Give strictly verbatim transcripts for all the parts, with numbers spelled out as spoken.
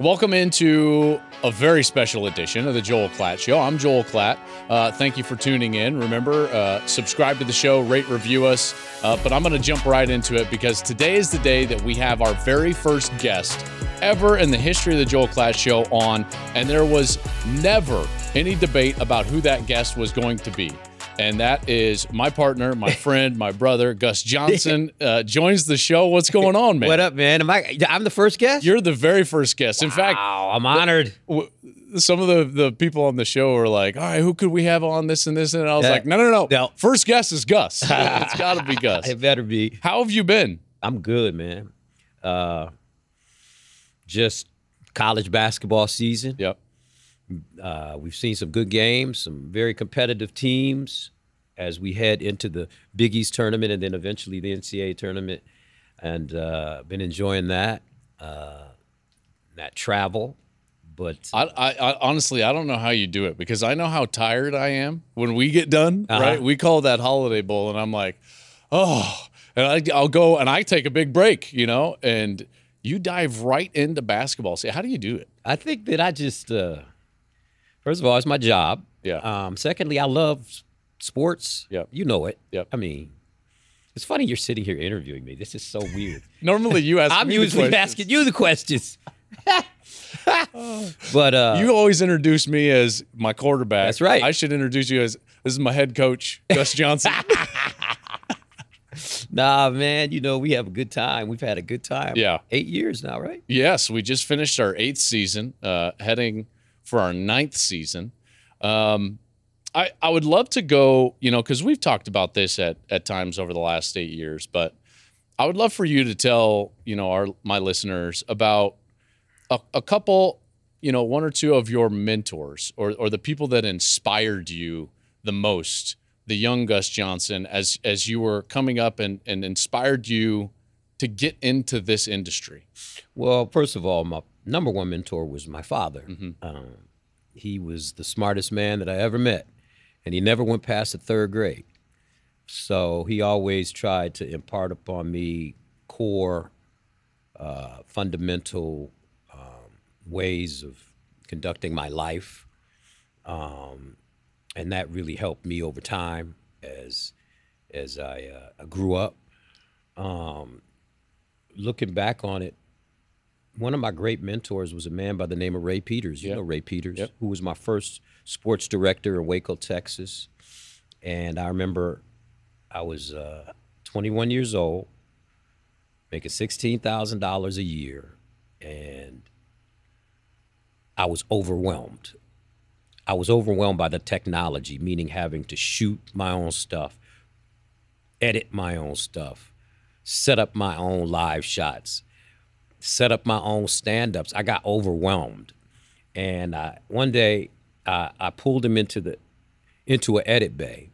Welcome into a very special edition of the Joel Klatt Show. I'm Joel Klatt. Uh, thank you for tuning in. Remember, uh, subscribe to the show, rate, review us. Uh, but I'm going to jump right into it because today is the day that we have our very first guest ever in the history of the Joel Klatt Show on. And there was never any debate about who that guest was going to be. And that is my partner, my friend, my brother, Gus Johnson, uh, joins the show. What's going on, man? What up, man? Am I, I'm the first guest? You're the very first guest. Wow, in fact, I'm honored. W- w- some of the, the people on the show were like, all right, who could we have on this and this? And I was uh, like, no, no, no, no. First guest is Gus. It's got to be Gus. It better be. How have you been? I'm good, man. Uh, just college basketball season. Yep. Uh, we've seen some good games, some very competitive teams as we head into the Big East tournament and then eventually the N C double A tournament. And uh, been enjoying that, uh, that travel. But I, I, I honestly, I don't know how you do it because I know how tired I am when we get done, uh-huh. right? We call that Holiday Bowl, and I'm like, oh, and I, I'll go and I take a big break, you know, and you dive right into basketball. See, how do you do it? I think that I just uh, – First of all, it's my job. Yeah. Um, secondly, I love sports. Yep. You know it. Yep. I mean, it's funny you're sitting here interviewing me. This is so weird. Normally you ask I'm me usually the asking you the questions. But uh, you always introduce me as my quarterback. That's right. I should introduce you as, this is my head coach, Gus Johnson. Nah, man, you know, we have a good time. We've had a good time. Yeah. Eight years now, right? Yes, we just finished our eighth season, uh, heading for our ninth season. Um, I, I would love to go, you know, because we've talked about this at, at times over the last eight years, but I would love for you to tell, you know, our my listeners about a, a couple, you know, one or two of your mentors or or the people that inspired you the most, the young Gus Johnson, as as you were coming up and, and inspired you to get into this industry. Well, first of all, my number one mentor was my father. Mm-hmm. Um, he was the smartest man that I ever met, and he never went past the third grade. So he always tried to impart upon me core, uh, fundamental um, ways of conducting my life. Um, and that really helped me over time as as I, uh, I grew up. Um, looking back on it, one of my great mentors was a man by the name of Ray Peters. You yep. know Ray Peters, yep. who was my first sports director in Waco, Texas. And I remember I was uh, twenty-one years old, making sixteen thousand dollars a year, and I was overwhelmed. I was overwhelmed by the technology, meaning having to shoot my own stuff, edit my own stuff, set up my own live shots, set up my own stand-ups. I got overwhelmed. And I, one day I, I pulled him into the into an edit bay.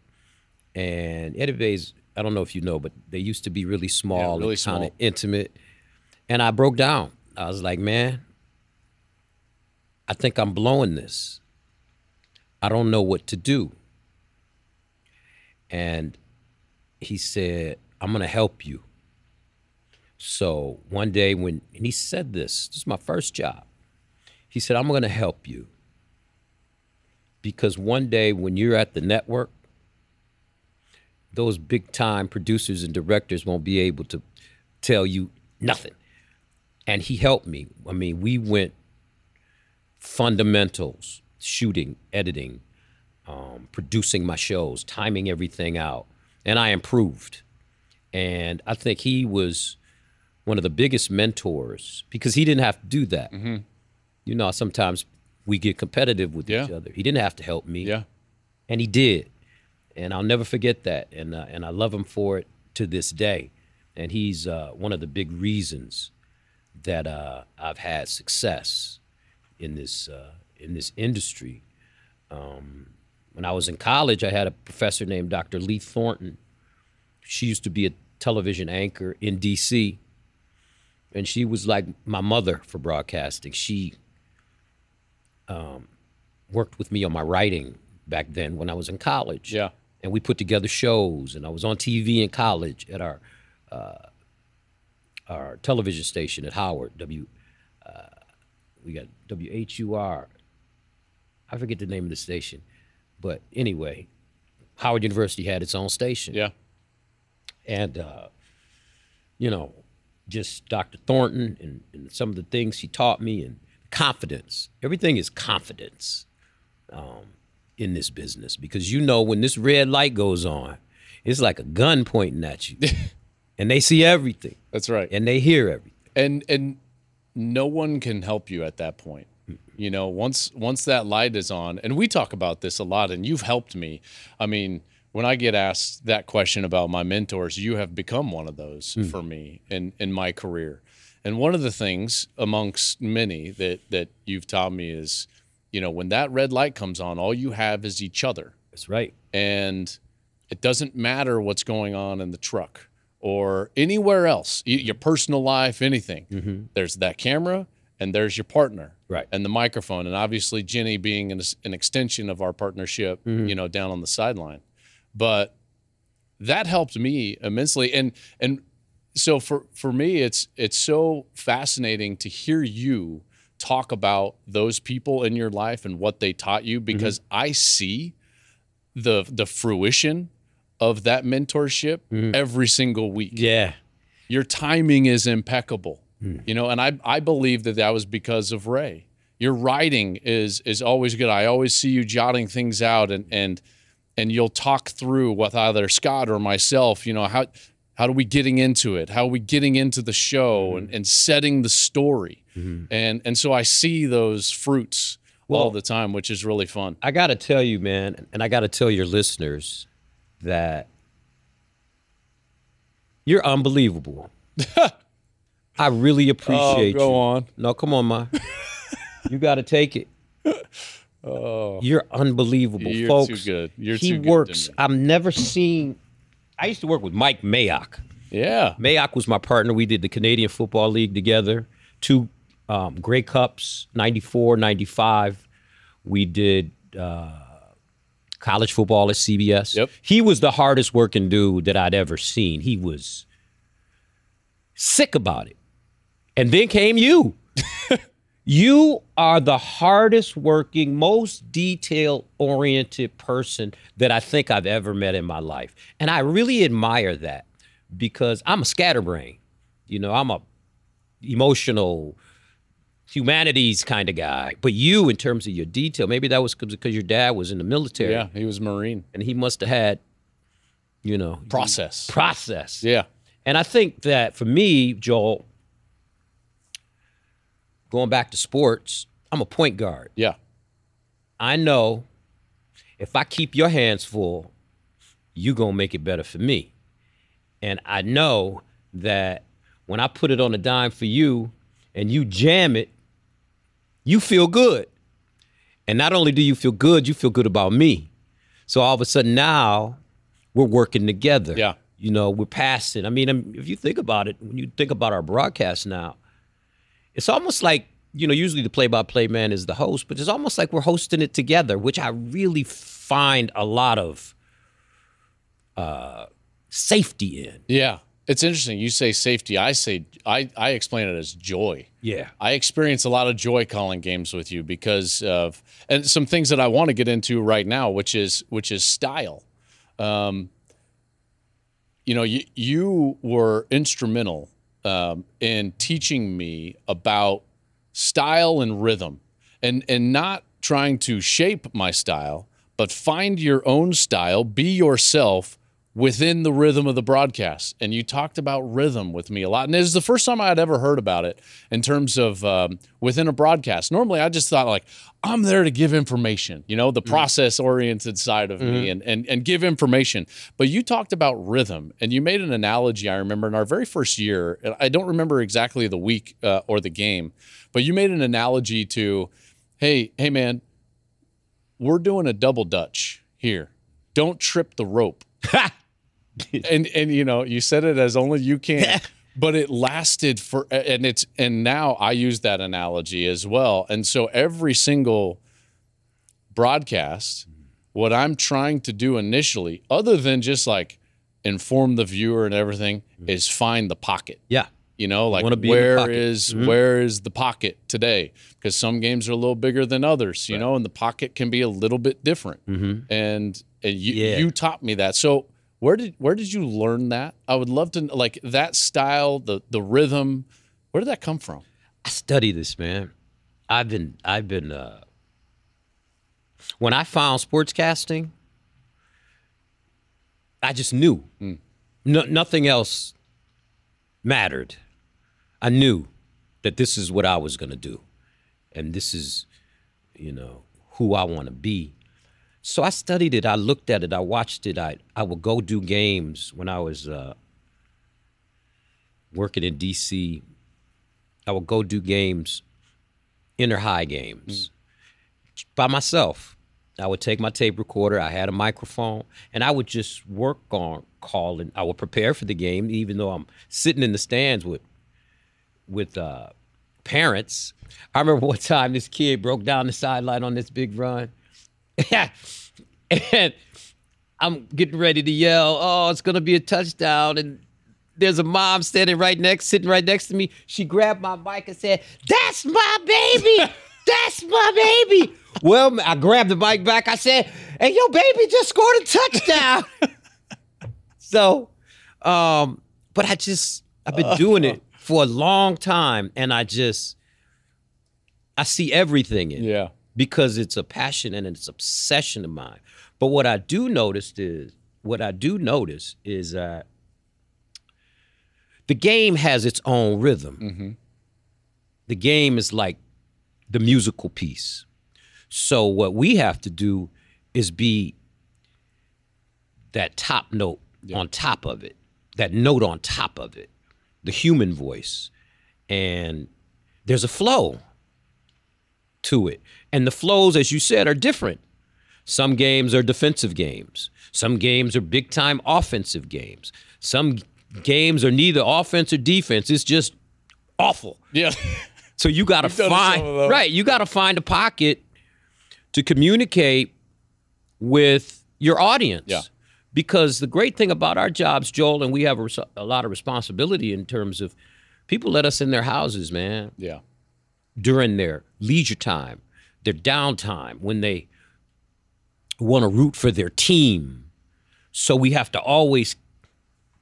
And edit bays, I don't know if you know, but they used to be really small, yeah, really and kind of intimate. And I broke down. I was like, man, I think I'm blowing this. I don't know what to do. And he said, I'm going to help you. So one day when, and he said this, this is my first job. He said, I'm going to help you. Because one day when you're at the network, those big time producers and directors won't be able to tell you nothing. And he helped me. I mean, we went fundamentals, shooting, editing, um, producing my shows, timing everything out. And I improved. And I think he was one of the biggest mentors because he didn't have to do that. Mm-hmm. You know, sometimes we get competitive with yeah. each other. He didn't have to help me. Yeah. And he did. And I'll never forget that. And uh, and I love him for it to this day. And he's uh, one of the big reasons that uh, I've had success in this uh, in this industry. Um, when I was in college, I had a professor named Doctor Lee Thornton. She used to be a television anchor in D C, and she was like my mother for broadcasting. She um, worked with me on my writing back then when I was in college. Yeah. And we put together shows, and I was on T V in college at our uh, our television station at Howard. W uh, we got W H U R. I forget the name of the station, but anyway, Howard University had its own station. Yeah. And uh, you know, just Doctor Thornton and, and some of the things he taught me, and confidence. Everything is confidence. Um, in this business, because you know when this red light goes on, it's like a gun pointing at you. And they see everything. That's right. And they hear everything. And and no one can help you at that point. Mm-hmm. You know, once once that light is on, and we talk about this a lot, and you've helped me. I mean, when I get asked that question about my mentors, you have become one of those mm-hmm. for me in, in my career. And one of the things amongst many that that you've taught me is, you know, when that red light comes on, all you have is each other. That's right. And it doesn't matter what's going on in the truck or anywhere else, your personal life, anything. Mm-hmm. There's that camera and there's your partner. Right. And the microphone. And obviously, Jenny being an, an extension of our partnership, mm-hmm. you know, down on the sideline. But that helped me immensely. And and so for, for me, it's it's so fascinating to hear you talk about those people in your life and what they taught you, because mm-hmm. I see the the fruition of that mentorship mm-hmm. every single week. Yeah. Your timing is impeccable. Mm. You know, and I I believe that that was because of Ray. Your writing is is always good. I always see you jotting things out, and and and you'll talk through with either Scott or myself, you know, how how are we getting into it? How are we getting into the show mm-hmm. and, and setting the story? Mm-hmm. And and so I see those fruits well, all the time, which is really fun. I got to tell you, man, and I got to tell your listeners that you're unbelievable. I really appreciate oh, go you. on. No, come on, Ma. You got to take it. Oh, you're unbelievable, you're folks. You're too good. You're he too works. Good to me. I've never seen. I used to work with Mike Mayock. Yeah. Mayock was my partner. We did the Canadian Football League together. Two um, Grey Cups, ninety-four, ninety-five. We did uh, college football at C B S. Yep. He was the hardest working dude that I'd ever seen. He was sick about it. And then came you. You are the hardest working, most detail-oriented person that I think I've ever met in my life. And I really admire that, because I'm a scatterbrain. You know, I'm a emotional, humanities kind of guy. But you, in terms of your detail, maybe that was because your dad was in the military. Yeah, he was a Marine. And he must have had, you know. Process. Process. Yeah. And I think that for me, Joel, going back to sports, I'm a point guard. Yeah. I know if I keep your hands full, you're going to make it better for me. And I know that when I put it on a dime for you and you jam it, you feel good. And not only do you feel good, you feel good about me. So all of a sudden now we're working together. Yeah. You know, we're passing. I mean, if you think about it, when you think about our broadcast now, it's almost like, you know, usually the play-by-play man is the host, but it's almost like we're hosting it together, which I really find a lot of uh, safety in. Yeah. It's interesting. You say safety. I say I, I explain it as joy. Yeah. I experience a lot of joy calling games with you because of and some things that I want to get into right now, which is which is style. Um, you know, you, you were instrumental um, in teaching me about style and rhythm, and and not trying to shape my style, but find your own style, be yourself within the rhythm of the broadcast. And you talked about rhythm with me a lot. And it was the first time I had ever heard about it in terms of um, within a broadcast. Normally, I just thought, like, I'm there to give information, you know, the mm-hmm. process-oriented side of mm-hmm. me and, and, and give information. But you talked about rhythm, and you made an analogy, I remember, in our very first year. And I don't remember exactly the week uh, or the game, but you made an analogy to – hey, hey, man, we're doing a double Dutch here. Don't trip the rope. and, and, you know, you said it as only you can. But it lasted for, and it's, and now I use that analogy as well. And so every single broadcast, what I'm trying to do initially, other than just like inform the viewer and everything, is find the pocket. Yeah. You know, like where is, mm-hmm. where is the pocket today? Because some games are a little bigger than others, you right. know, and the pocket can be a little bit different. Mm-hmm. And, and you, yeah. you taught me that. So, Where did where did you learn that? I would love to, like, that style, the the rhythm. Where did that come from? I study this, man. I've been I've been uh, when I found sportscasting, I just knew mm. no, nothing else mattered. I knew that this is what I was going to do, and this is, you know, who I want to be. So I studied it, I looked at it, I watched it. I, I would go do games when I was uh, working in D C. I would go do games, inner high games, mm. by myself. I would take my tape recorder, I had a microphone, and I would just work on calling. I would prepare for the game, even though I'm sitting in the stands with, with uh, parents. I remember one time this kid broke down the sideline on this big run. And I'm getting ready to yell, oh, it's going to be a touchdown. And there's a mom standing right next, sitting right next to me. She grabbed my mic and said, that's my baby. That's my baby. Well, I grabbed the mic back. I said, hey, your baby just scored a touchdown. so, um, but I just, I've been doing it for a long time. And I just, I see everything in it. Yeah. Because it's a passion and it's an obsession of mine. But what I do notice is, what I do notice is uh, the game has its own rhythm. Mm-hmm. The game is like the musical piece. So what we have to do is be that top note yeah. on top of it, that note on top of it, the human voice. And there's a flow to it. And the flows, as you said, are different. Some games are defensive games. Some games are big-time offensive games. Some games are neither offense or defense. It's just awful. Yeah. So you got to find, right, you got to find a pocket to communicate with your audience. Yeah. Because the great thing about our jobs, Joel, and we have a, a lot of responsibility in terms of people let us in their houses, man. Yeah. During their leisure time, their downtime, when they want to root for their team. So we have to always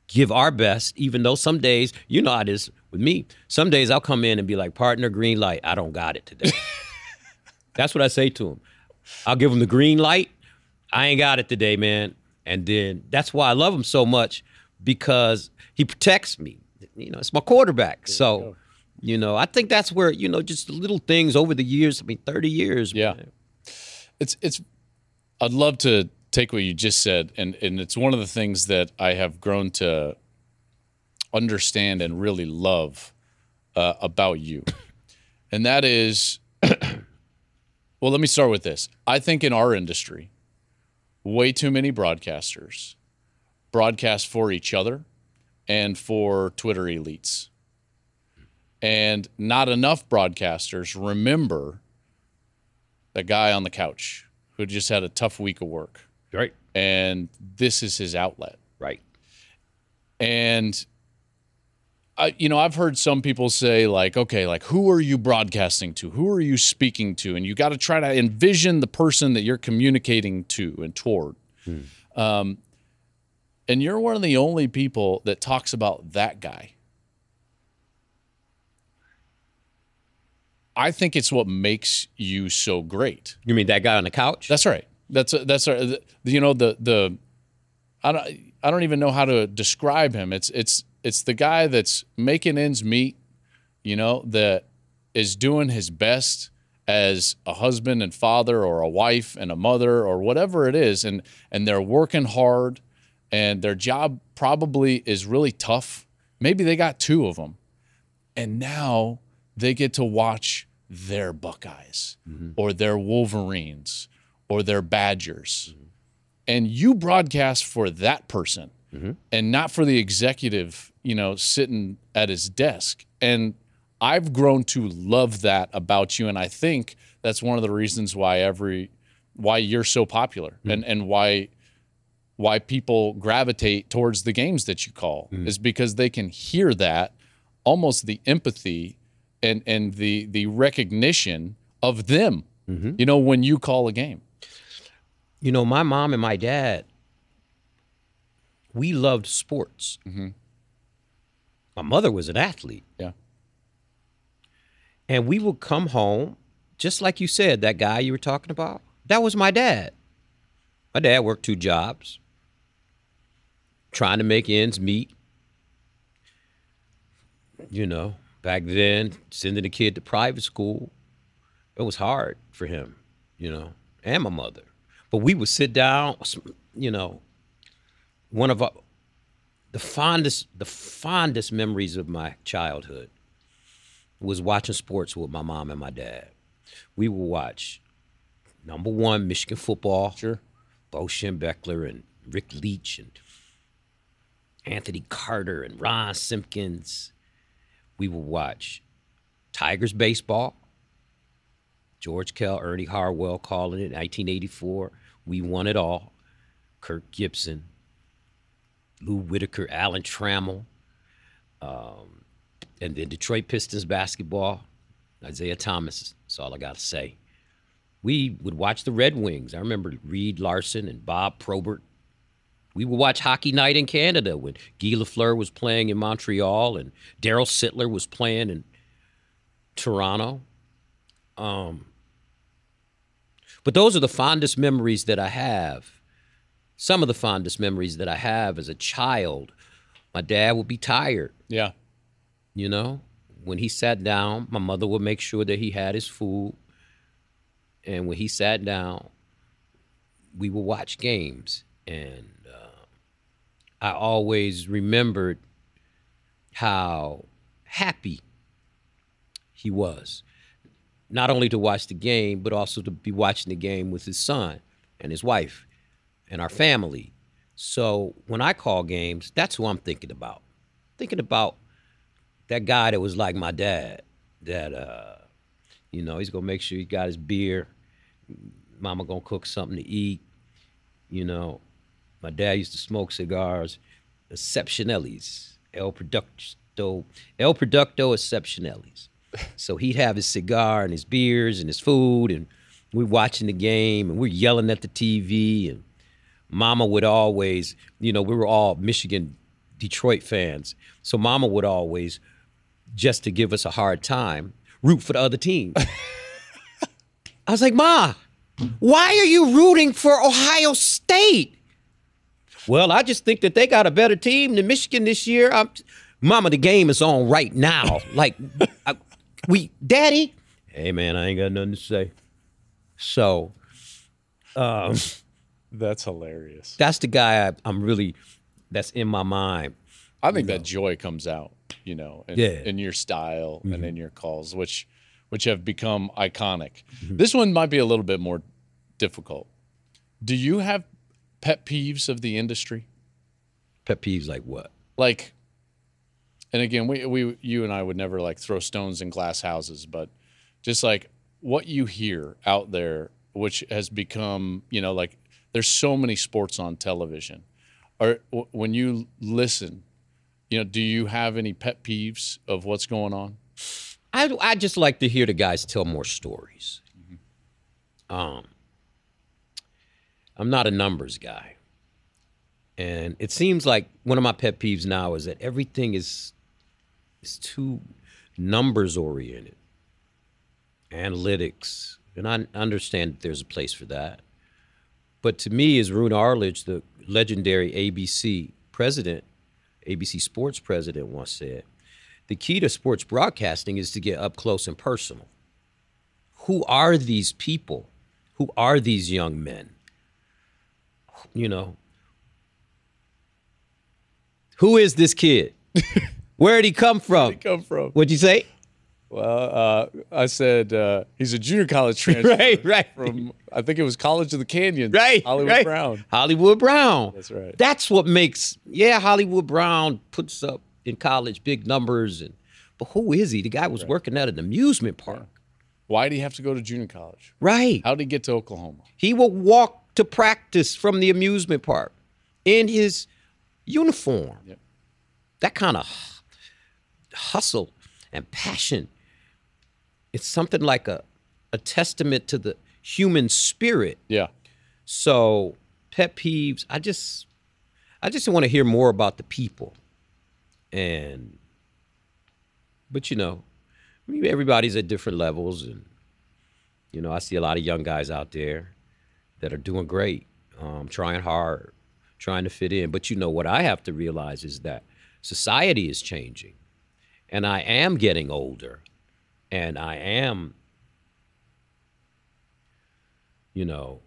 give our best, even though some days, you know how it is with me, some days I'll come in and be like, partner, green light, I don't got it today. That's what I say to them. I'll give them the green light, I ain't got it today, man. And then that's why I love him so much, because he protects me. You know, it's my quarterback, there so... you go. You know, I think that's where, you know, just little things over the years, I mean, thirty years. Yeah. Man. It's, it's, I'd love to take what you just said. And, and it's one of the things that I have grown to understand and really love uh, about you. And that is, well, let me start with this. I think in our industry, way too many broadcasters broadcast for each other and for Twitter elites. And not enough broadcasters remember that guy on the couch who just had a tough week of work. Right. And this is his outlet. Right. And, I, you know, I've heard some people say, like, okay, like, who are you broadcasting to? Who are you speaking to? And you got to try to envision the person that you're communicating to and toward. Hmm. Um, and you're one of the only people that talks about that guy. I think it's what makes you so great. You mean that guy on the couch? That's right. That's that's right. You know, the the I don't I don't even know how to describe him. It's it's it's the guy that's making ends meet, you know, that is doing his best as a husband and father or a wife and a mother or whatever it is, and and they're working hard and their job probably is really tough. Maybe they got two of them. And now they get to watch their Buckeyes mm-hmm. or their Wolverines or their Badgers. Mm-hmm. And you broadcast for that person mm-hmm. and not for the executive, you know, sitting at his desk. And I've grown to love that about you. And I think that's one of the reasons why every why you're so popular mm-hmm. and, and why why people gravitate towards the games that you call mm-hmm. is because they can hear that, almost the empathy and and the the recognition of them, mm-hmm. you know, when you call a game. You know, my mom and my dad, we loved sports. Mm-hmm. My mother was an athlete. Yeah. And we would come home, just like you said, that guy you were talking about, that was my dad. My dad worked two jobs, trying to make ends meet. You know, back then, sending a kid to private school, it was hard for him, you know, and my mother. But we would sit down, you know, one of our, the fondest, the fondest memories of my childhood was watching sports with my mom and my dad. We would watch, number one, Michigan football. Sure. Bo Schembechler and Rick Leach and Anthony Carter and Ron Simpkins. We would watch Tigers baseball. George Kell, Ernie Harwell calling it, nineteen eighty-four. We won it all. Kirk Gibson, Lou Whitaker, Alan Trammell, um, and then Detroit Pistons basketball. Isaiah Thomas, that's all I got to say. We would watch the Red Wings. I remember Reed Larson and Bob Probert. We would watch Hockey Night in Canada when Guy Lafleur was playing in Montreal and Daryl Sittler was playing in Toronto. Um, but those are the fondest memories that I have. Some of the fondest memories that I have as a child. My dad would be tired. Yeah. You know, when he sat down, my mother would make sure that he had his food. And when he sat down, we would watch games. And uh, I always remembered how happy he was, not only to watch the game, but also to be watching the game with his son and his wife and our family. So when I call games, that's who I'm thinking about. Thinking about that guy that was like my dad, that, uh, you know, he's gonna make sure he got his beer. Mama gonna cook something to eat, you know. My dad used to smoke cigars, Exceptionales, El Producto, El Producto Exceptionales. So he'd have his cigar and his beers and his food, and we're watching the game, and we're yelling at the T V. And Mama would always, you know, we were all Michigan, Detroit fans. So Mama would always, just to give us a hard time, root for the other team. I was like, Ma, why are you rooting for Ohio State? Well, I just think that they got a better team than Michigan this year. I'm, Mama, the game is on right now. Like, I, we, Daddy. Hey, man, I ain't got nothing to say. So, um, that's hilarious. That's the guy I, I'm really, that's in my mind. I think that know. joy comes out, you know, in, yeah. in your style mm-hmm. and in your calls, which, which have become iconic. Mm-hmm. This one might be a little bit more difficult. Do you have pet peeves of the industry? Pet peeves like what? Like, and again, we we you and I would never like throw stones in glass houses, but just like what you hear out there, which has become, you know, like there's so many sports on television. Or when you listen, you know, do you have any pet peeves of what's going on? I I just like to hear the guys tell more stories. Mm-hmm. Um. I'm not a numbers guy. And it seems like one of my pet peeves now is that everything is, is too numbers oriented. Analytics. And I understand that there's a place for that. But to me, as Rune Arledge, the legendary A B C president, A B C sports president once said, the key to sports broadcasting is to get up close and personal. Who are these people? Who are these young men? You know, who is this kid? Where did he come from? Where did he come from? What'd you say? Well, uh, I said uh, he's a junior college transfer. Right, right. From, I think it was College of the Canyons. Right, Hollywood right. Brown. Hollywood Brown. That's right. That's what makes, yeah, Hollywood Brown puts up in college big numbers. and But who is he? The guy was right. working at an amusement park. Yeah. Why did he have to go to junior college? Right. How did he get to Oklahoma? He would walk to practice from the amusement park in his uniform. Yep. That kind of hustle and passion. It's something like a, a testament to the human spirit. Yeah. So pet peeves, I just I just want to hear more about the people. And but you know, I mean, everybody's at different levels, and you know, I see a lot of young guys out there that are doing great, um, trying hard, trying to fit in. But you know what I have to realize is that society is changing, and I am getting older. And I am, you know,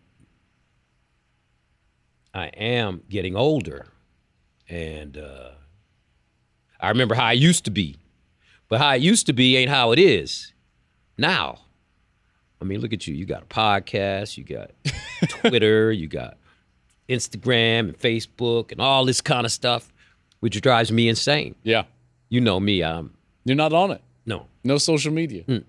I am getting older. And uh, I remember how I used to be. But how I used to be ain't how it is now. I mean, look at you. You got a podcast. You got Twitter. You got Instagram and Facebook and all this kind of stuff, which drives me insane. Yeah. You know me. I'm, You're not on it. No. No social media. Mm-mm.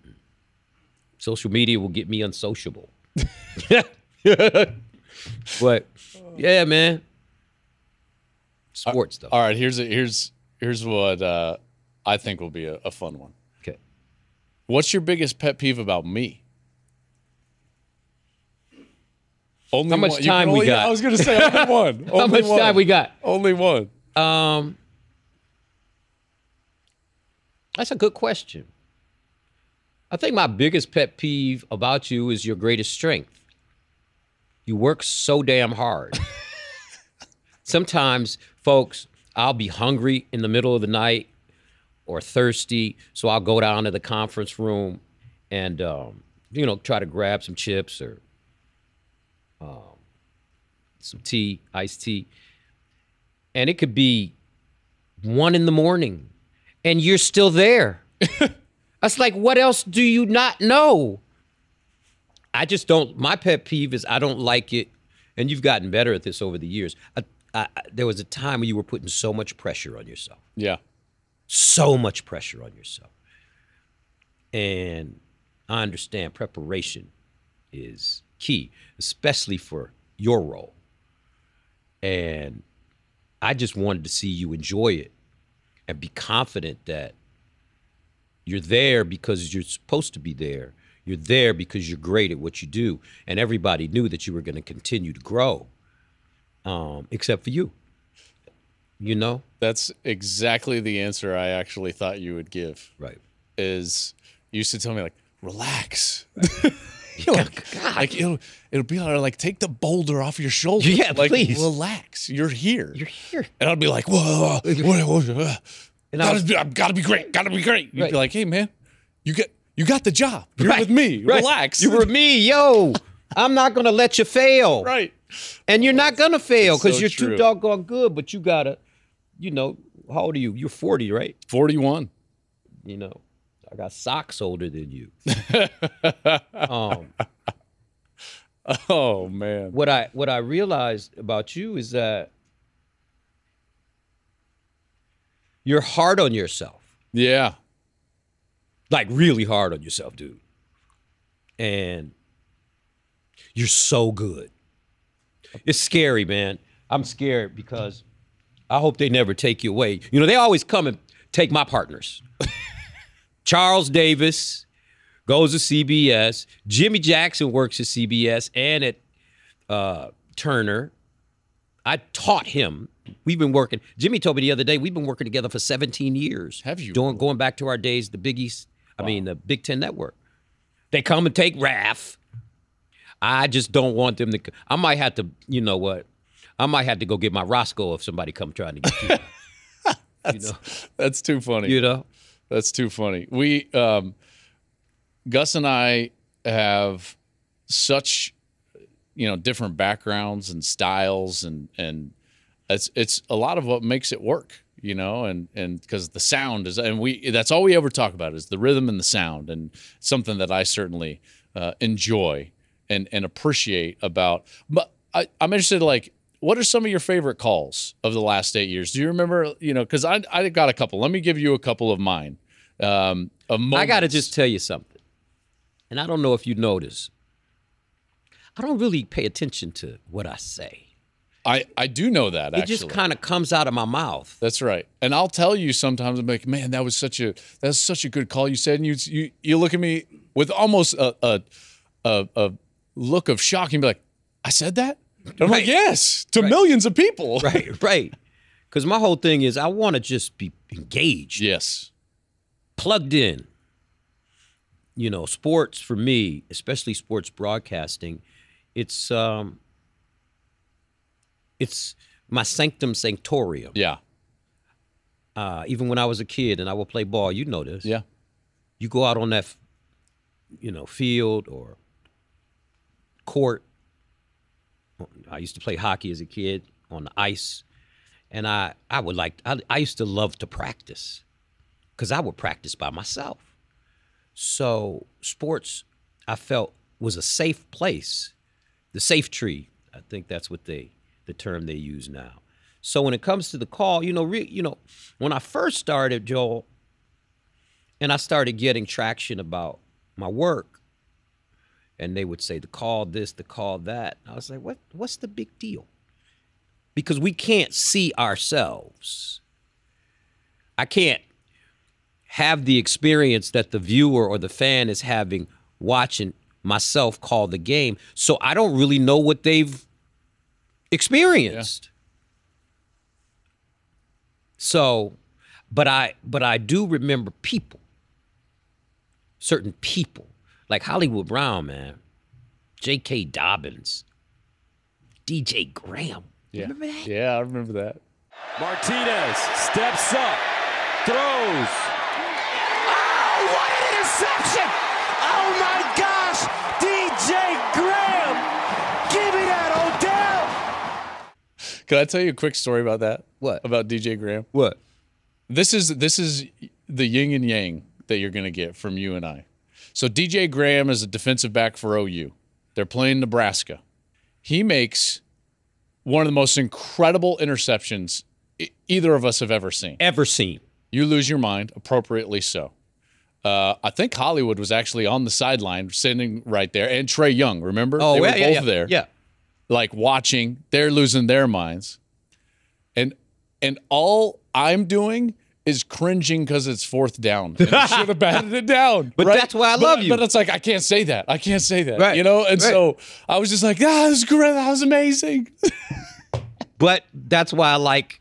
Social media will get me unsociable. But yeah, man. Sports stuff. All right, here's a, here's here's what uh, I think will be a, a fun one. Okay. What's your biggest pet peeve about me? Only How much one. time only, we got? I was going to say only one. How only much one. time we got? Only one. Um. That's a good question. I think my biggest pet peeve about you is your greatest strength. You work so damn hard. Sometimes, folks, I'll be hungry in the middle of the night or thirsty, so I'll go down to the conference room and, um, you know, try to grab some chips or um, some tea, iced tea. And it could be one in the morning. And you're still there. That's like, what else do you not know? I just don't, my pet peeve is I don't like it. And you've gotten better at this over the years. I, I, there was a time when you were putting so much pressure on yourself. Yeah. So much pressure on yourself. And I understand preparation is key, especially for your role. And I just wanted to see you enjoy it. And be confident that you're there because you're supposed to be there. You're there because you're great at what you do. And everybody knew that you were going to continue to grow, um, except for you. You know? That's exactly the answer I actually thought you would give. Right. Is you used to tell me, like, relax. Right. You're like, God, like it'll, it'll be all right. Like, take the boulder off your shoulder. Yeah, like, please. Relax. You're here. You're here. And I'd be like, whoa, whoa, whoa, whoa. And gotta, I was, be, gotta be great. Gotta be great. You'd right. be like, hey, man, you got, you got the job. You're right. with me. Right. Relax. You're with me. Yo, I'm not going to let you fail. Right. And you're not going to fail because so you're true. too doggone good. But you got to, you know, how old are you? You're forty, right? forty-one. You know. I got socks older than you. um, oh man! What I what I realized about you is that you're hard on yourself. Yeah. Like really hard on yourself, dude. And you're so good. It's scary, man. I'm scared because I hope they never take you away. You know, they always come and take my partners. Charles Davis goes to C B S. Jimmy Jackson works at C B S and at uh, Turner. I taught him. We've been working. Jimmy told me the other day, we've been working together for seventeen years. Have you? Doing, going back to our days, the Big East, wow. I mean, the Big Ten Network. They come and take Raph. I just don't want them to. I might have to, you know what? I might have to go get my Roscoe if somebody come trying to get you. that's, you know? That's too funny. You know? That's too funny. We, um, Gus and I have such, you know, different backgrounds and styles, and, and it's it's a lot of what makes it work. you know, and and because the sound is, and we that's all we ever talk about is the rhythm and the sound, and something that I certainly uh, enjoy and and appreciate about. But I, I'm interested, like, what are some of your favorite calls of the last eight years? Do you remember, you know, because I I got a couple. Let me give you a couple of mine. Um, of I got to just tell you something, and I don't know if you notice. I don't really pay attention to what I say. I, I do know that, actually. It just kind of comes out of my mouth. That's right. And I'll tell you sometimes, I'm like, man, that was such a that's such a good call you said. And you you, you look at me with almost a a, a, a look of shock and be like, I said that? And I'm right. like, yes, to right. millions of people. Right, right. Because my whole thing is I want to just be engaged. Yes. Plugged in. You know, sports for me, especially sports broadcasting, it's um, it's my sanctum sanctorum. Yeah. Uh, even when I was a kid and I would play ball, you know this. Yeah. You go out on that, you know, field or court. I used to play hockey as a kid on the ice, and I I would like I I used to love to practice, because I would practice by myself. So sports, I felt, was a safe place, the safe tree. I think that's what they, the term they use now. So when it comes to the call, you know, re, you know, when I first started, Joel, and I started getting traction about my work, and they would say the call this, the call that. I was like, what? What's the big deal? Because we can't see ourselves. I can't have the experience that the viewer or the fan is having watching myself call the game. So I don't really know what they've experienced. Yeah. So, but I but I do remember people, certain people, like Hollywood Brown, man, J K. Dobbins, D J Graham. Yeah. Remember that? Yeah, I remember that. Martinez steps up, throws. Interception! Oh my gosh! D J Graham! Give me that, Odell! Can I tell you a quick story about that? What? About D J Graham? What? This is this is the yin and yang that you're going to get from you and I. So D J Graham is a defensive back for O U. They're playing Nebraska. He makes one of the most incredible interceptions either of us have ever seen. Ever seen. You lose your mind, appropriately so. Uh, I think Hollywood was actually on the sideline sitting right there. And Trey Young, remember? Oh, they were yeah, both yeah, there. Yeah. Like watching. They're losing their minds. And and all I'm doing is cringing because it's fourth down. And I should have batted it down. But right? that's why I but, love you. But it's like, I can't say that. I can't say that. Right. You know? And right. so I was just like, ah, this is great. That was amazing. But that's why I like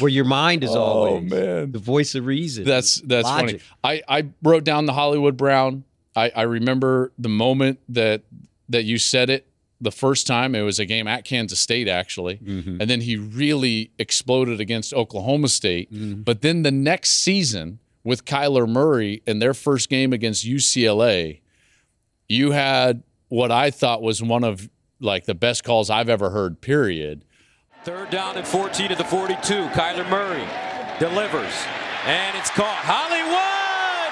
where your mind is oh, always man. The voice of reason. That's that's logic. Funny. I, I wrote down the Hollywood Brown. I, I remember the moment that that you said it the first time. It was a game at Kansas State, actually. Mm-hmm. And then he really exploded against Oklahoma State. Mm-hmm. But then the next season with Kyler Murray in their first game against U C L A, you had what I thought was one of like the best calls I've ever heard, period. Third down and fourteen at the forty-two. Kyler Murray delivers, and it's caught. Hollywood!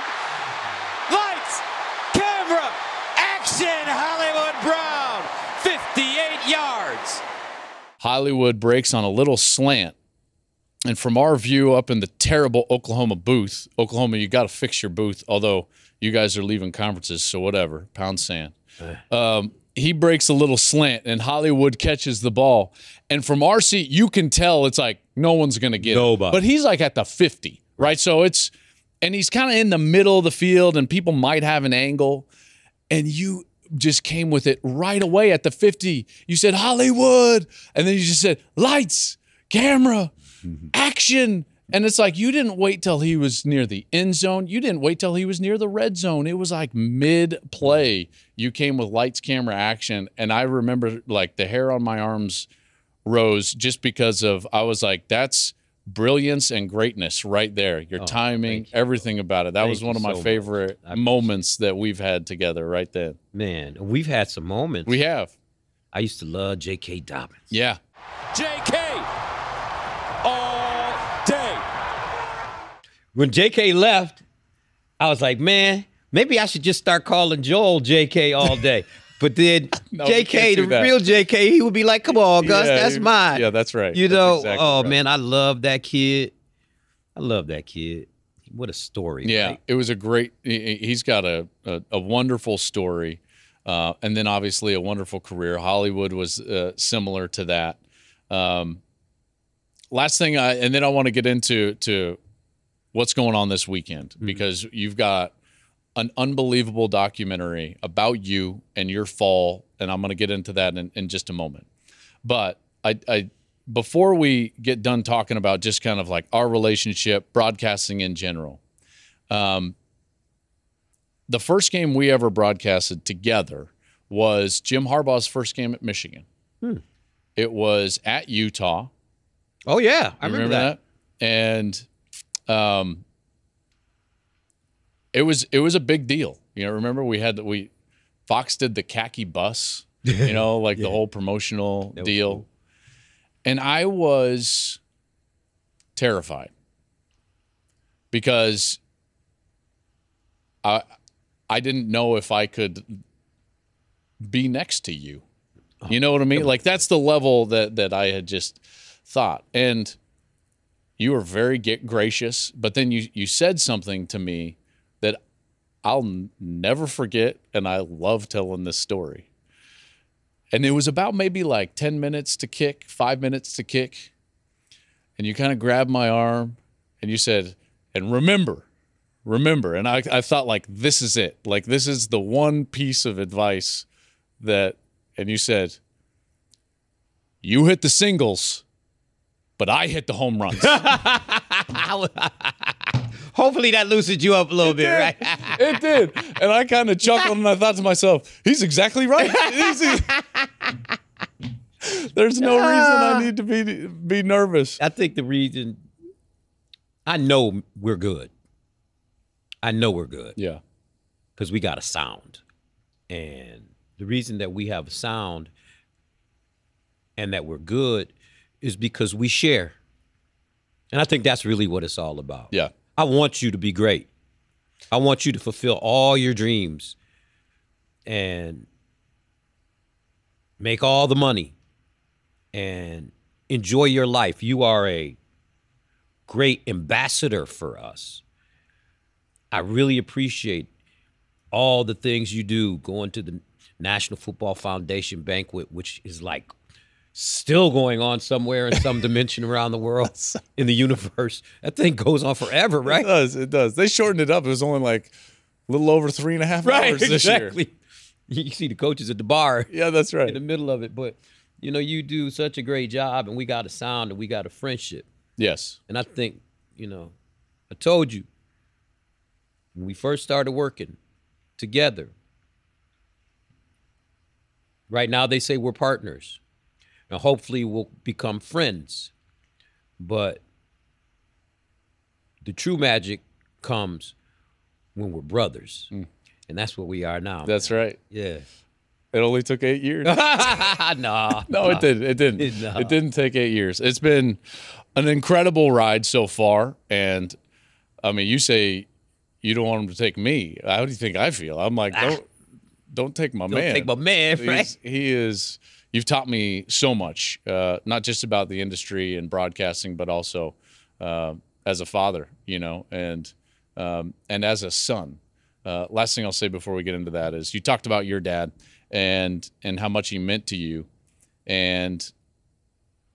Lights, camera, action! Hollywood Brown, fifty-eight yards. Hollywood breaks on a little slant, and from our view up in the terrible Oklahoma booth, Oklahoma, you got to fix your booth, although you guys are leaving conferences, so whatever, pound sand. Um He breaks a little slant, and Hollywood catches the ball. And from our seat, you can tell it's like no one's going to get Nobody. It. But he's like at the fifty, right? So it's – and he's kind of in the middle of the field, and people might have an angle. And you just came with it right away at the fifty. You said, Hollywood. And then you just said, lights, camera, action. And it's like you didn't wait till he was near the end zone. You didn't wait till he was near the red zone. It was like mid-play. You came with lights, camera, action. And I remember like the hair on my arms rose just because of I was like, that's brilliance and greatness right there. Your oh, timing, you. everything about it. That thank was one of my so favorite moments that we've had together right then. Man, we've had some moments. We have. I used to love J K. Dobbins. Yeah. J K all day. when J K left, I was like, man, maybe I should just start calling Joel J K all day. But then no, J K, the that. real J K, he would be like, come on, Gus, yeah, that's mine. Yeah, that's right. You that's know, exactly oh, right. man, I love that kid. I love that kid. What a story. Yeah, right? It was a great – he's got a, a, a wonderful story uh, and then obviously a wonderful career. Hollywood was uh, similar to that. Um, last thing, I and then I want to get into to what's going on this weekend mm-hmm. because you've got – an unbelievable documentary about you and your fall, and I'm going to get into that in, in just a moment. But I, I, before we get done talking about just kind of like our relationship, broadcasting in general, um, the first game we ever broadcasted together was Jim Harbaugh's first game at Michigan. Hmm. It was at Utah. Oh, yeah. I remember, remember that. that. And um, – It was it was a big deal, you know. Remember we had the, we, Fox did the khaki bus, you know, like yeah. the whole promotional that deal, cool. and I was terrified because I I didn't know if I could be next to you, you know what I mean? Like that's the level that that I had just thought, and you were very gracious, but then you you said something to me that I'll never forget, and I love telling this story. And it was about maybe like ten minutes to kick, five minutes to kick, and you kind of grabbed my arm, and you said, and remember, remember. And I, I thought, like, this is it. Like, this is the one piece of advice that, and you said, you hit the singles, but I hit the home runs. Hopefully that loosened you up a little it bit, did. right? It did. And I kind of chuckled and I thought to myself, he's exactly right. He's, he's, there's no reason I need to be be nervous. I think the reason, I know we're good. I know we're good. Yeah. Because we got a sound. And the reason that we have a sound and that we're good is because we share. And I think that's really what it's all about. Yeah. I want you to be great. I want you to fulfill all your dreams and make all the money and enjoy your life. You are a great ambassador for us. I really appreciate all the things you do, going to the National Football Foundation banquet, which is like still going on somewhere in some dimension around the world, in the universe. That thing goes on forever, right? It does. It does. They shortened it up. It was only like a little over three and a half right, hours this exactly. year. You see the coaches at the bar. Yeah, that's right. In the middle of it. But, you know, you do such a great job, and we got a sound, and we got a friendship. Yes. And I think, you know, I told you, when we first started working together, right now they say we're partners. Now, hopefully, we'll become friends. But the true magic comes when we're brothers. Mm. And that's what we are now. That's man. right. Yeah. It only took eight years. no, no. No, it didn't. It didn't. It, no. it didn't take eight years. It's been an incredible ride so far. And, I mean, you say you don't want him to take me. How do you think I feel? I'm like, don't, ah. don't take my don't man. Don't take my man, Frank. He's, he is... You've taught me so much, uh, not just about the industry and broadcasting, but also uh, as a father, you know, and um, and as a son. Uh, last thing I'll say before we get into that is you talked about your dad and and how much he meant to you and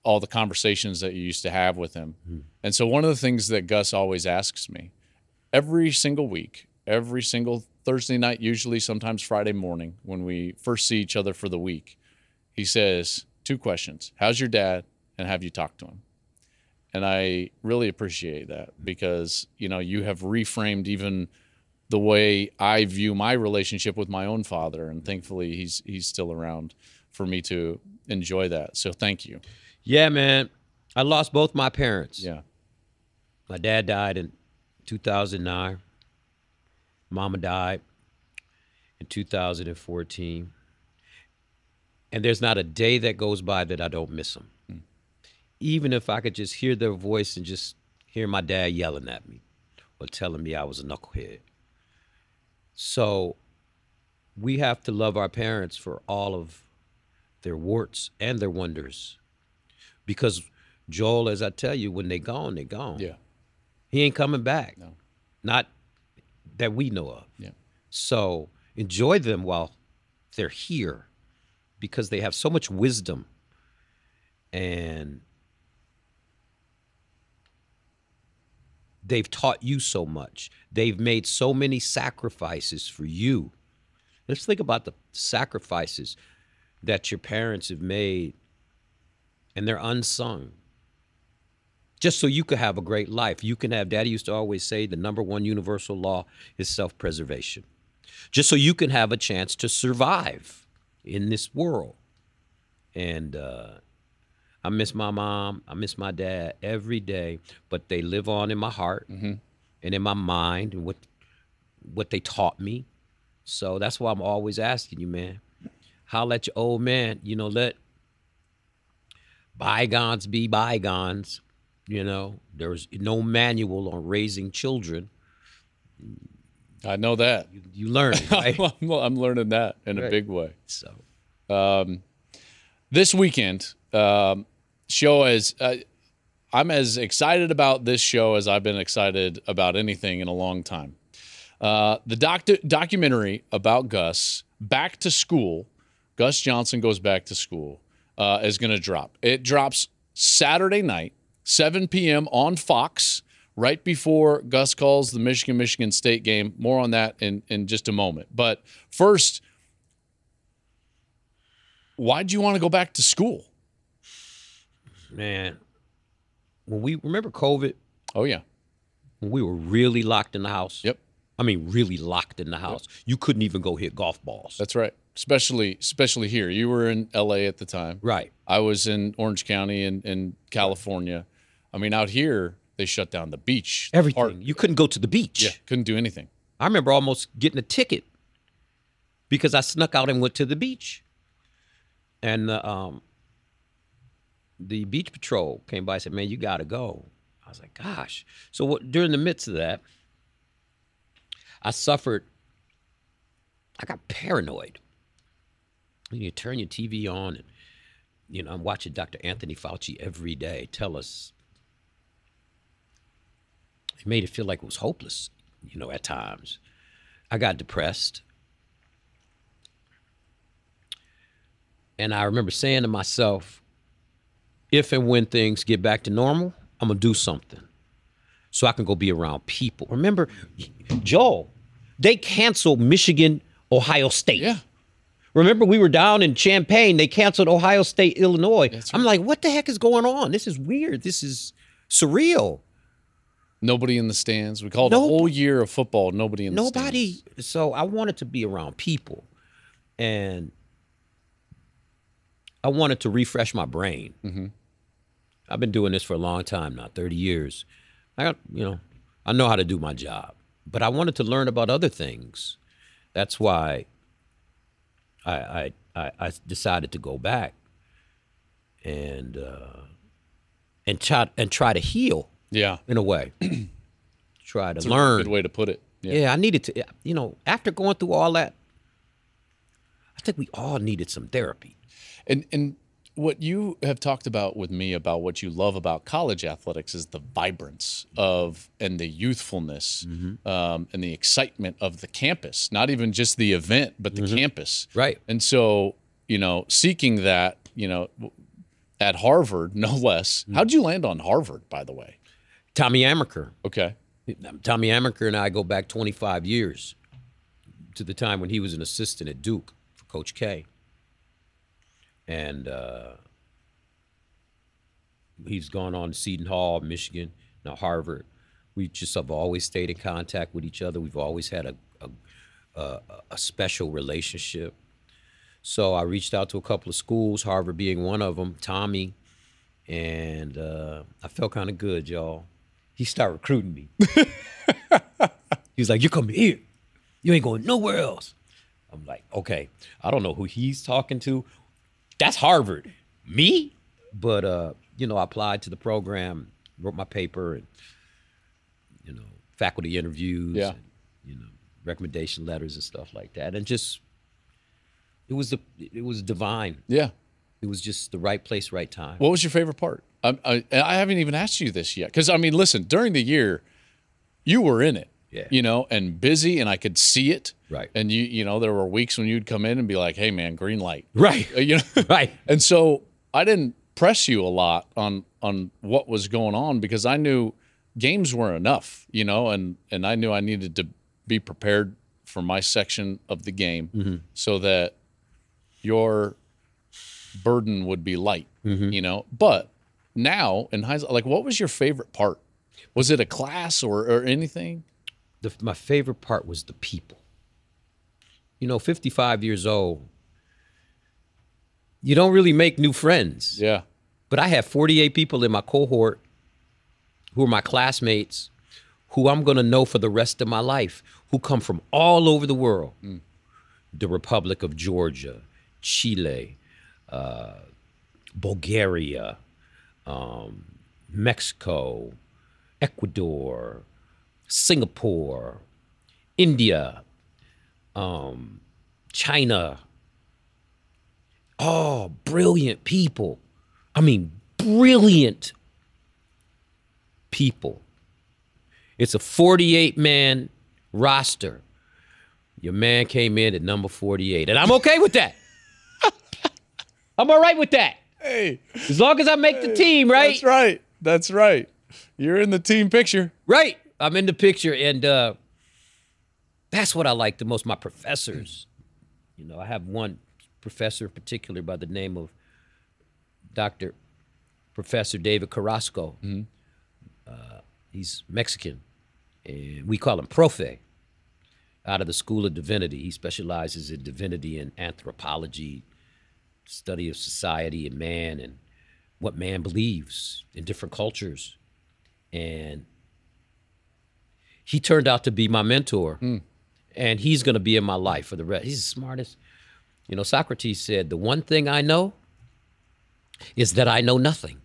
all the conversations that you used to have with him. Mm. And so one of the things that Gus always asks me every single week, every single Thursday night, usually sometimes Friday morning when we first see each other for the week, he says, two questions. How's your dad? And have you talked to him? And I really appreciate that because, you know, you have reframed even the way I view my relationship with my own father. And thankfully, he's he's still around for me to enjoy that. So thank you. Yeah, man. I lost both my parents. Yeah. My dad died in two thousand nine. Mama died in two thousand fourteen. And there's not a day that goes by that I don't miss them. Mm. Even if I could just hear their voice and just hear my dad yelling at me or telling me I was a knucklehead. So we have to love our parents for all of their warts and their wonders. Because, Joel, as I tell you, when they're gone, they're gone. Yeah. He ain't coming back. No. Not that we know of. Yeah. So enjoy them while they're here because they have so much wisdom. And they've taught you so much. They've made so many sacrifices for you. Let's think about the sacrifices that your parents have made, and they're unsung. Just so you could have a great life. You can have, Daddy used to always say, the number one universal law is self-preservation. Just so you can have a chance to survive in this world. And uh, I miss my mom, I miss my dad every day, but they live on in my heart mm-hmm. and in my mind and what what they taught me. So that's why I'm always asking you, man, holla at your old man, you know, let bygones be bygones. You know, there's no manual on raising children. I know that. You, you learn it, right? I'm, I'm learning that in right. a big way. So, um, this weekend, um, show is, uh, I'm as excited about this show as I've been excited about anything in a long time. Uh, the docu- documentary about Gus, Back to School, Gus Johnson Goes Back to School, uh, is going to drop. It drops Saturday night. seven p.m. on Fox, right before Gus calls the Michigan-Michigan State game. More on that in, in just a moment. But first, why do you want to go back to school? Man, when we remember COVID? Oh, yeah. When we were really locked in the house? Yep. I mean, really locked in the house. Yep. You couldn't even go hit golf balls. That's right. Especially, especially here. You were in L A at the time. Right. I was in Orange County in, in California. I mean, out here, they shut down the beach. Everything. The you couldn't go to the beach. Yeah, couldn't do anything. I remember almost getting a ticket because I snuck out and went to the beach. And the, um, the beach patrol came by and said, man, you got to go. I was like, gosh. So what, during the midst of that, I suffered. I got paranoid. You turn your T V on and, you know, I'm watching Doctor Anthony Fauci every day tell us. It made it feel like it was hopeless, you know, at times. I got depressed. And I remember saying to myself, if and when things get back to normal, I'm going to do something so I can go be around people. Remember, Joel, they canceled Michigan, Ohio State. Yeah. Remember, we were down in Champaign. They canceled Ohio State, Illinois. Right. I'm like, what the heck is going on? This is weird. This is surreal. Nobody in the stands. We called nope. a whole year of football, nobody in nobody. the stands. Nobody. So I wanted to be around people. And I wanted to refresh my brain. Mm-hmm. I've been doing this for a long time now, thirty years. I got, you know, I know how to do my job. But I wanted to learn about other things. That's why I, I I decided to go back and uh, and try and try to heal. Yeah, in a way, try to That's learn. A good way to put it. Yeah. yeah, I needed to. You know, after going through all that, I think we all needed some therapy. And and what you have talked about with me about what you love about college athletics is the vibrance of and the youthfulness mm-hmm. um, and the excitement of the campus, not even just the event, but the mm-hmm. campus. Right. And so, you know, seeking that, you know, at Harvard, no less. Mm-hmm. How'd you land on Harvard, by the way? Tommy Amaker. Okay. Tommy Amaker and I go back twenty-five years to the time when he was an assistant at Duke for Coach K. And uh, he's gone on to Seton Hall, Michigan, now Harvard. We just have always stayed in contact with each other. We've always had a, a, a, a special relationship. So I reached out to a couple of schools, Harvard being one of them, Tommy. And uh, I felt kind of good, y'all. He started recruiting me. He was like, you're coming here. You ain't going nowhere else. I'm like, okay, I don't know who he's talking to. That's Harvard. Me? But, uh, you know, I applied to the program, wrote my paper, and, you know, faculty interviews, yeah. and, you know, recommendation letters and stuff like that. And just, it was the, it was divine. Yeah. It was just the right place, right time. What was your favorite part? I, I, I haven't even asked you this yet. Because, I mean, listen, during the year, you were in it, yeah. you know, and busy, and I could see it. Right. And, you you know, there were weeks when you'd come in and be like, hey, man, green light. Right. You know? Right. And so I didn't press you a lot on on what was going on because I knew games were enough, you know, and, and I knew I needed to be prepared for my section of the game mm-hmm. so that your burden would be light, mm-hmm. you know. But now in hindsight, like, what was your favorite part? Was it a class or, or anything? The, my favorite part was the people. You know, fifty-five years old, you don't really make new friends. Yeah. But I have forty-eight people in my cohort who are my classmates, who I'm going to know for the rest of my life, who come from all over the world. Mm. The Republic of Georgia, Chile, uh, Bulgaria, um, Mexico, Ecuador, Singapore, India, um, China. Oh, brilliant people. I mean, brilliant people. It's a forty-eight man roster. Your man came in at number forty-eight, and I'm okay with that. I'm all right with that. Hey. As long as I make hey, the team, right? That's right. That's right. You're in the team picture. Right. I'm in the picture, and uh, that's what I like the most, my professors. You know, I have one professor in particular by the name of Doctor Professor David Carrasco. Mm-hmm. Uh, he's Mexican, and we call him Profe, out of the School of Divinity. He specializes in divinity and anthropology, study of society and man and what man believes in different cultures. And he turned out to be my mentor, mm. and he's going to be in my life for the rest. He's the smartest. You know, Socrates said, the one thing I know is that I know nothing.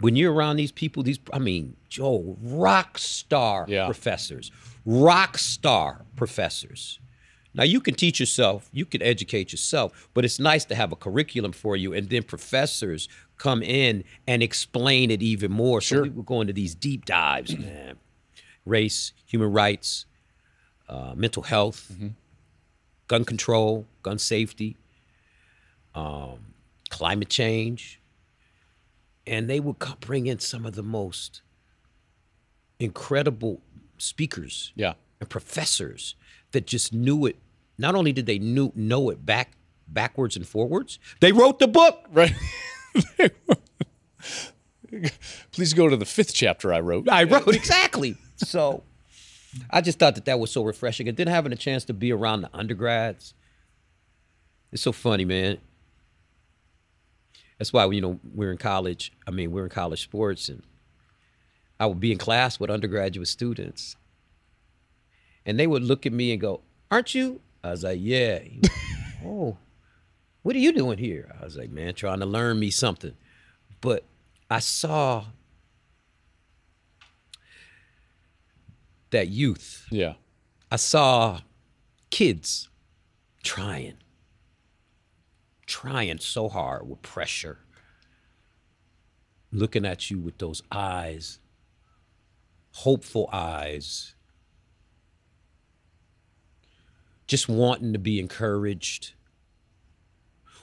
When you're around these people, these, I mean, Joel, rock star yeah. professors, rock star professors. Now, you can teach yourself, you can educate yourself, but it's nice to have a curriculum for you, and then professors come in and explain it even more. Sure. So we go into these deep dives, man. Race, human rights, uh, mental health, mm-hmm. gun control, gun safety, um, climate change. And they would bring in some of the most incredible speakers yeah. and professors that just knew it. Not only did they knew, know it back backwards and forwards, they wrote the book. Right. Please go to the fifth chapter I wrote. I wrote, exactly. So I just thought that that was so refreshing. And then having a chance to be around the undergrads. It's so funny, man. That's why, you know, we're in college. I mean, we're in college sports, and I would be in class with undergraduate students, and they would look at me and go, aren't you? I was like, yeah. He was, oh, what are you doing here? I was like, man, trying to learn me something. But I saw that youth. Yeah. I saw kids trying. Trying so hard with pressure, looking at you with those eyes, hopeful eyes, just wanting to be encouraged,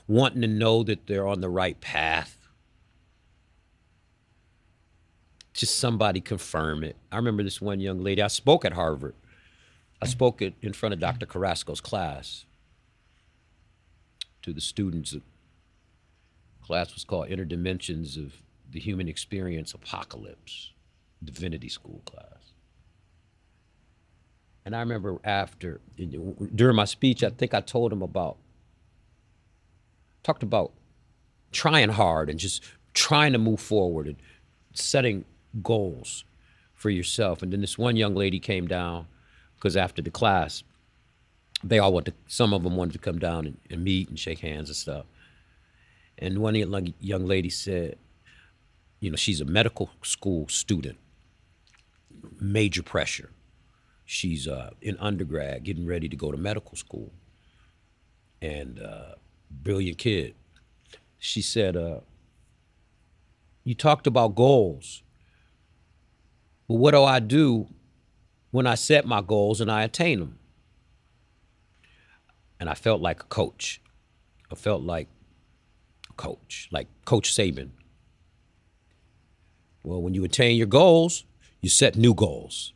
wanting to know that they're on the right path. Just somebody confirm it. I remember this one young lady, I spoke at Harvard. I spoke at, in front of Doctor Carrasco's class. To the students, the class was called Interdimensions of the Human Experience Apocalypse, Divinity School class. And I remember after, during my speech, I think I told him about, talked about trying hard and just trying to move forward and setting goals for yourself. And then this one young lady came down, because after the class, they all wanted to, some of them wanted to come down and, and meet and shake hands and stuff. And one young lady said, you know, she's a medical school student. major pressure. She's uh, in undergrad, getting ready to go to medical school. And uh, brilliant kid. She said, uh, you talked about goals. But what do I do when I set my goals and I attain them? And I felt like a coach. I felt like a coach, like Coach Saban. Well, when you attain your goals, you set new goals.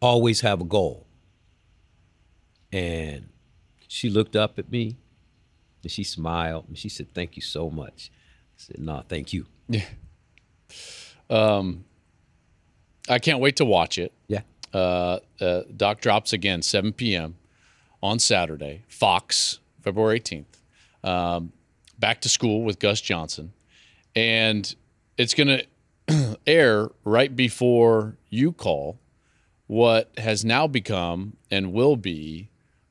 Always have a goal. And she looked up at me and she smiled and she said, thank you so much. I said, no, nah, thank you. Yeah. Um, I can't wait to watch it. Yeah. Uh, uh, Doc drops again, seven p.m. on Saturday, Fox, February eighteenth. Um, back to school with Gus Johnson. And it's going to air right before you call what has now become and will be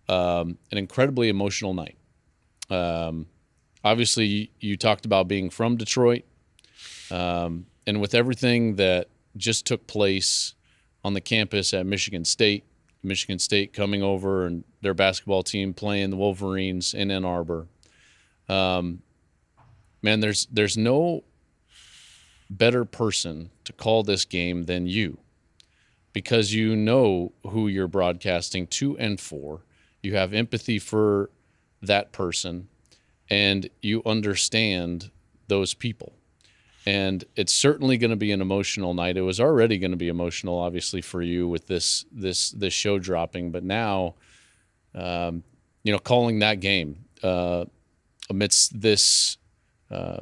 um, an incredibly emotional night. Um, obviously, you talked about being from Detroit, um, and with everything that just took place on the campus at Michigan State, Michigan State coming over and their basketball team playing the Wolverines in Ann Arbor. Um, man, there's there's no better person to call this game than you, because you know who you're broadcasting to and for. You have empathy for that person, and you understand those people. And it's certainly going to be an emotional night. It was already going to be emotional, obviously, for you with this this this show dropping. But now, um, you know, calling that game uh, amidst this uh,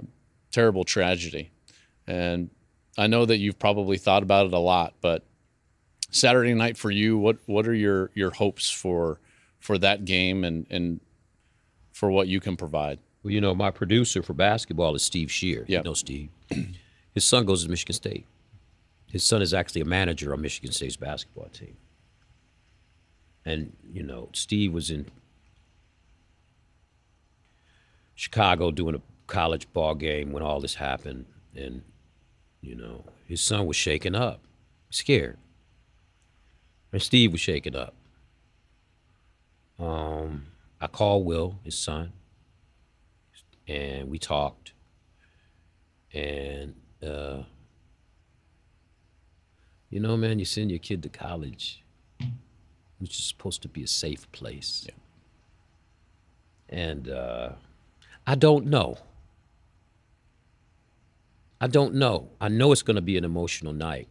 terrible tragedy. And I know that you've probably thought about it a lot, but Saturday night for you, what what are your, your hopes for for that game and, and for what you can provide? Well, you know, my producer for basketball is Steve Shear. Yep. You know Steve. His son goes to Michigan State. His son is actually a manager on Michigan State's basketball team. And, you know, Steve was in Chicago doing a college ball game when all this happened. And, you know, his son was shaken up, scared. And Steve was shaken up. Um, I called Will, his son, and we talked. And, uh, you know, man, you send your kid to college, which is supposed to be a safe place. Yeah. And uh, I don't know. I don't know. I know it's going to be an emotional night.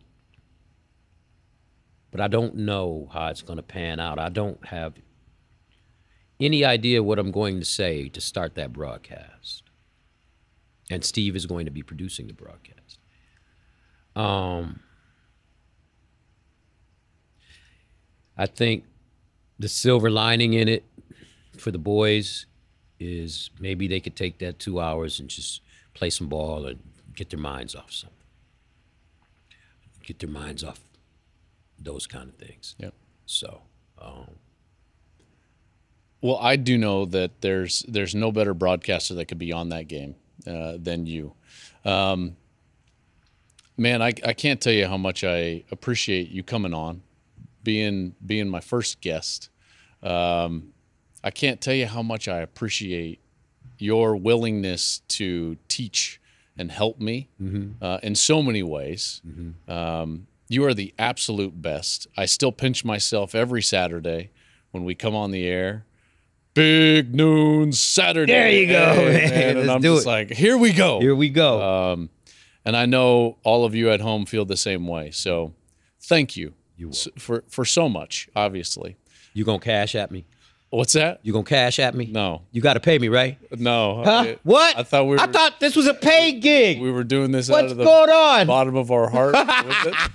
But I don't know how it's going to pan out. I don't have any idea what I'm going to say to start that broadcast. And Steve is going to be producing the broadcast. Um, I think the silver lining in it for the boys is maybe they could take that two hours and just play some ball and get their minds off something. Get their minds off those kind of things. Yep. So, um, well, I do know that there's there's no better broadcaster that could be on that game uh, than you. Um, man, I, I can't tell you how much I appreciate you coming on, being being my first guest. Um, I can't tell you how much I appreciate your willingness to teach and help me mm-hmm. uh, in so many ways. Mm-hmm. Um, You are the absolute best. I still pinch myself every Saturday when we come on the air. Big Noon Saturday. There you go, hey, man. man. And I'm just it. like, here we go. Here we go. Um, and I know all of you at home feel the same way. So thank you, you for, for so much, obviously. You going to cash at me? What's that? You going to cash at me? No. You got to pay me, right? No. Huh? It, what? I thought we were, I thought this was a paid gig. We were doing this What's out of the going on? bottom of our heart. with it.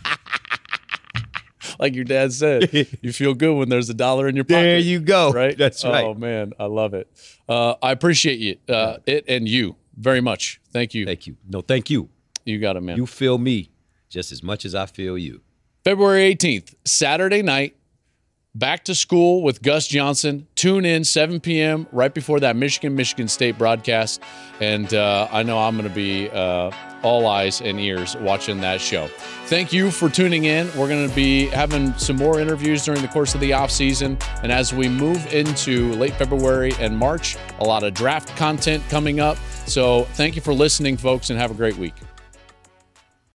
Like your dad said, you feel good when there's a dollar in your pocket. There you go. Right? That's right. Oh, man. I love it. Uh, I appreciate you, uh, it and you very much. Thank you. Thank you. No, thank you. You got it, man. You feel me just as much as I feel you. February eighteenth, Saturday night, Back to School with Gus Johnson. Tune in seven p.m. right before that Michigan-Michigan State broadcast. And uh, I know I'm going to be uh, all eyes and ears watching that show. Thank you for tuning in. We're going to be having some more interviews during the course of the offseason. And as we move into late February and March, a lot of draft content coming up. So thank you for listening, folks, and have a great week.